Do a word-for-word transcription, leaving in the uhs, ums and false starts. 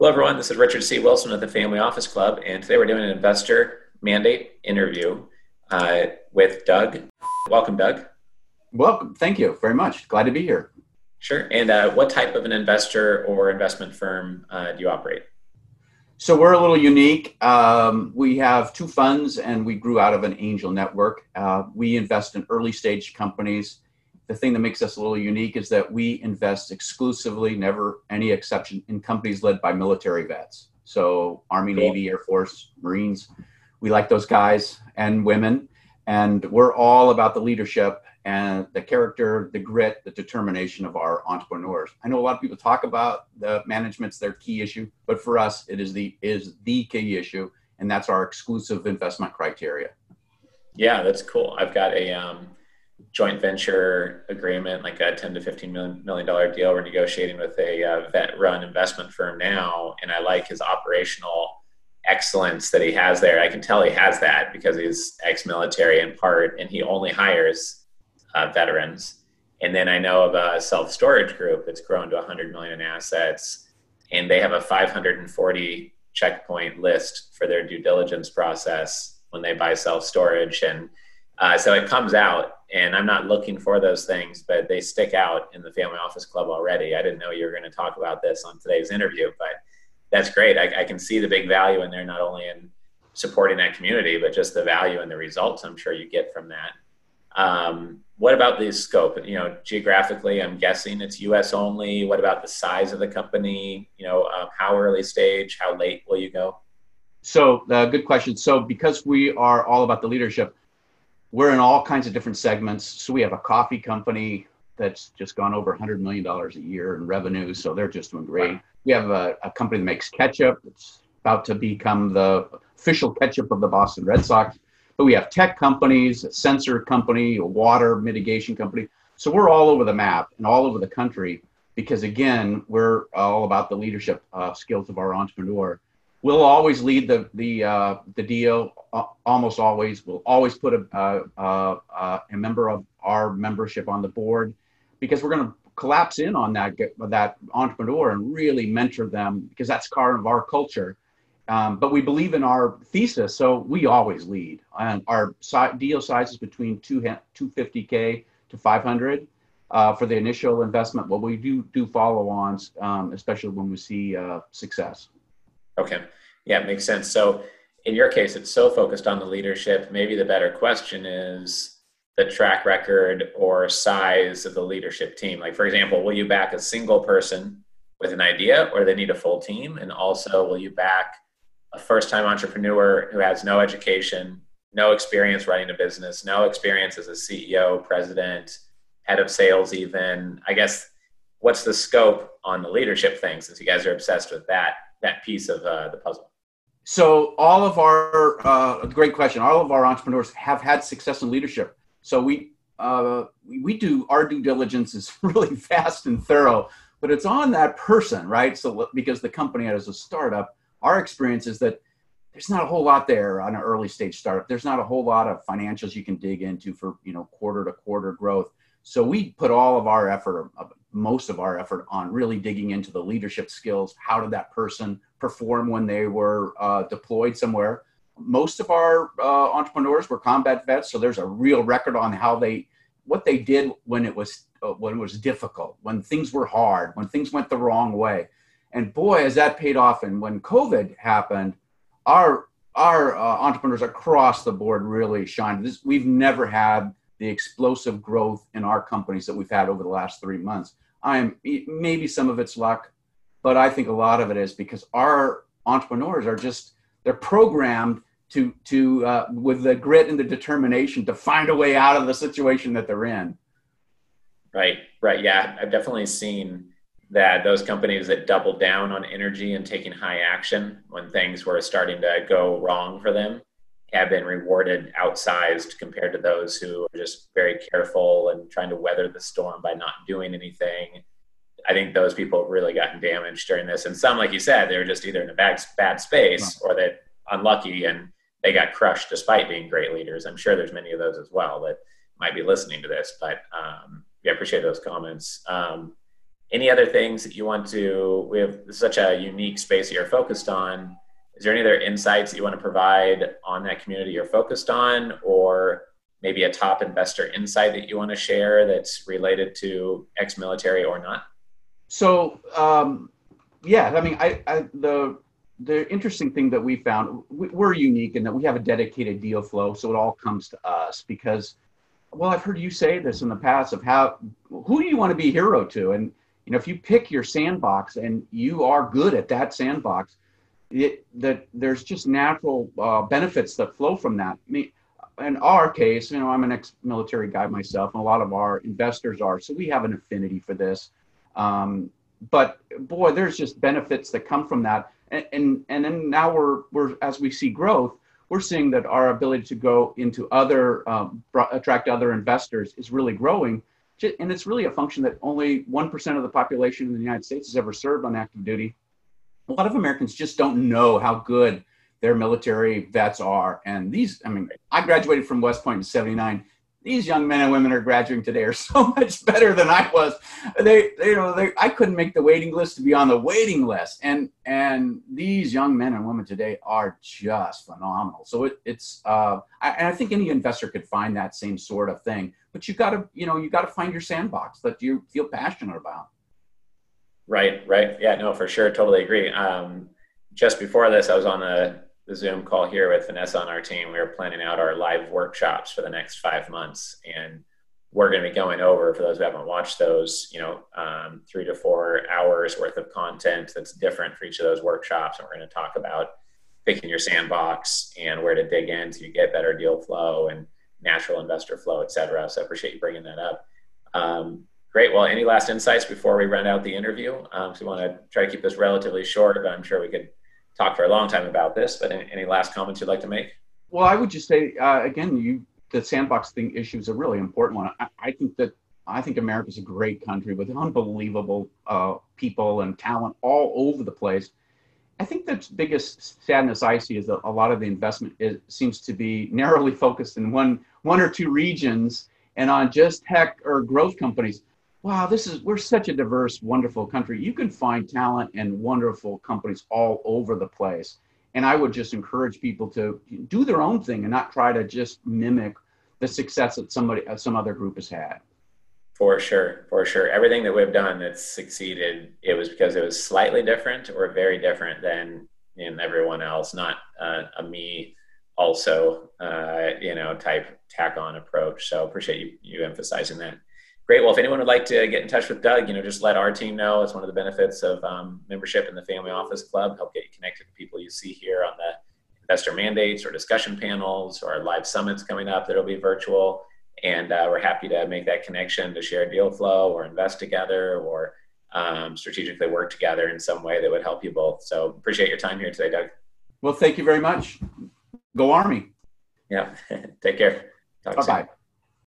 Hello, everyone. This is Richard C. Wilson of the Family Office Club, and today we're doing an investor mandate interview uh, with Doug. Welcome, Doug. Welcome. Thank you very much. Glad to be here. Sure. And uh, what type of an investor or investment firm uh, do you operate? So we're a little unique. Um, we have two funds, and we grew out of an angel network. Uh, we invest in early stage companies. The thing that makes us a little unique is that we invest exclusively, never any exception, in companies led by military vets. So Army, cool. Navy, Air Force, Marines. We like those guys and women. And we're all about the leadership and the character, the grit, the determination of our entrepreneurs. I know a lot of people talk about the management's their key issue, but for us, it is the, is the key issue. And that's our exclusive investment criteria. Yeah, that's cool. I've got a... Um... joint venture agreement, like a ten to fifteen million dollar deal we're negotiating with a uh, vet run investment firm now. And I like his operational excellence that he has there. I can tell he has that because he's ex-military in part, and he only hires uh, veterans. And then I know of a self-storage group that's grown to one hundred million in assets, and they have a five hundred forty checkpoint list for their due diligence process when they buy self-storage. And uh, so it comes out. And I'm not looking for those things, but they stick out in the Family Office Club already. I didn't know you were going to talk about this on today's interview, but that's great. I, I can see the big value in there, not only in supporting that community, but just the value and the results I'm sure you get from that. Um, what about the scope? You know, geographically, I'm guessing it's U S only. What about the size of the company? You know, um, how early stage, how late will you go? So uh, good question. So because we are all about the leadership, we're in all kinds of different segments. So we have a coffee company that's just gone over one hundred million dollars a year in revenue. So they're just doing great. Wow. We have a, a company that makes ketchup. It's about to become the official ketchup of the Boston Red Sox. But we have tech companies, a sensor company, a water mitigation company. So we're all over the map and all over the country because, again, we're all about the leadership uh, skills of our entrepreneur. We'll always lead the the uh, the deal, uh, almost always. We'll always put a, uh, uh, uh, a member of our membership on the board because we're going to collapse in on that, that entrepreneur and really mentor them because that's part of our culture. Um, but we believe in our thesis, so we always lead. And our si- deal size is between two hundred fifty K to five hundred uh, for the initial investment, but we do, do follow-ons, um, especially when we see uh, success. Okay. Yeah, it makes sense. So in your case, it's so focused on the leadership. Maybe the better question is the track record or size of the leadership team. Like, for example, will you back a single person with an idea, or they need a full team? And also, will you back a first-time entrepreneur who has no education, no experience running a business, no experience as a C E O, president, head of sales even? I guess, what's the scope on the leadership thing, since you guys are obsessed with that? that piece of uh, the puzzle? So all of our, uh, great question, all of our entrepreneurs have had success in leadership. So we, uh, we do, our due diligence is really fast and thorough, but it's on that person, right? So because the company is a startup, our experience is that there's not a whole lot there on an early stage startup. There's not a whole lot of financials you can dig into for, you know, quarter to quarter growth. So we put all of our effort, most of our effort, on really digging into the leadership skills. How did that person perform when they were uh, deployed somewhere? Most of our uh, entrepreneurs were combat vets, so there's a real record on how they, what they did when it was uh, when it was difficult, when things were hard, when things went the wrong way. And boy, has that paid off. And when COVID happened, our our uh, entrepreneurs across the board really shined. This, we've never had the explosive growth in our companies that we've had over the last three months. I am, maybe some of it's luck, but I think a lot of it is because our entrepreneurs are just, they're programmed to, to uh, with the grit and the determination to find a way out of the situation that they're in. Right, right, yeah. I've definitely seen that those companies that doubled down on energy and taking high action when things were starting to go wrong for them have been rewarded outsized compared to those who are just very careful and trying to weather the storm by not doing anything. I think those people have really gotten damaged during this. And some, like you said, they were just either in a bad, bad space or they're unlucky and they got crushed despite being great leaders. I'm sure there's many of those as well that might be listening to this, but um, yeah, I appreciate those comments. Um, Any other things that you want to, we have such a unique space that you're focused on. Is there any other insights that you want to provide on that community you're focused on, or maybe a top investor insight that you want to share that's related to ex-military or not? So, um, yeah, I mean, I, I the the interesting thing that we found, we, we're unique in that we have a dedicated deal flow, so it all comes to us because, well, I've heard you say this in the past of how, who do you want to be a hero to? And, you know, if you pick your sandbox and you are good at that sandbox, it, that there's just natural uh, benefits that flow from that. I mean, in our case, you know, I'm an ex-military guy myself, and a lot of our investors are, so we have an affinity for this. Um, but boy, there's just benefits that come from that. And, and and then now we're we're as we see growth, we're seeing that our ability to go into other um, attract other investors is really growing, and it's really a function that only one percent of the population in the United States has ever served on active duty. A lot of Americans just don't know how good their military vets are. And these, I mean, I graduated from West Point in seventy-nine. These young men and women are graduating today are so much better than I was. They, they you know, they, I couldn't make the waiting list to be on the waiting list. And and these young men and women today are just phenomenal. So it, it's, uh, I, and I think any investor could find that same sort of thing. But you got to, you know, you got to find your sandbox that you feel passionate about. Right, right. Yeah, no, for sure. Totally agree. Um, just before this, I was on the, the Zoom call here with Vanessa on our team. We were planning out our live workshops for the next five months. And we're going to be going over, for those who haven't watched those, you know, um, three to four hours worth of content that's different for each of those workshops. And we're going to talk about picking your sandbox and where to dig in so you get better deal flow and natural investor flow, et cetera. So I appreciate you bringing that up. Um, Great. Well, any last insights before we run out the interview? Um, so we want to try to keep this relatively short, but I'm sure we could talk for a long time about this. But any, any last comments you'd like to make? Well, I would just say, uh, again, you, the sandbox thing issue is a really important one. I, I think that I think America's a great country with unbelievable uh, people and talent all over the place. I think the biggest sadness I see is that a lot of the investment is, seems to be narrowly focused in one, one or two regions and on just tech or growth companies. Wow, this is, we're such a diverse, wonderful country. You can find talent and wonderful companies all over the place. And I would just encourage people to do their own thing and not try to just mimic the success that somebody, some other group has had. For sure, for sure. Everything that we've done that's succeeded, it was because it was slightly different or very different than in everyone else, not uh, a me also, uh, you know, type tack on approach. So appreciate you, you emphasizing that. Great. Well, if anyone would like to get in touch with Doug, you know, just let our team know. It's one of the benefits of um, membership in the Family Office Club. Help get you connected to people you see here on the investor mandates or discussion panels or live summits coming up that'll be virtual. And uh, we're happy to make that connection to share deal flow or invest together or um, strategically work together in some way that would help you both. So appreciate your time here today, Doug. Well, thank you very much. Go Army. Yeah. Take care. Talk soon. Bye-bye.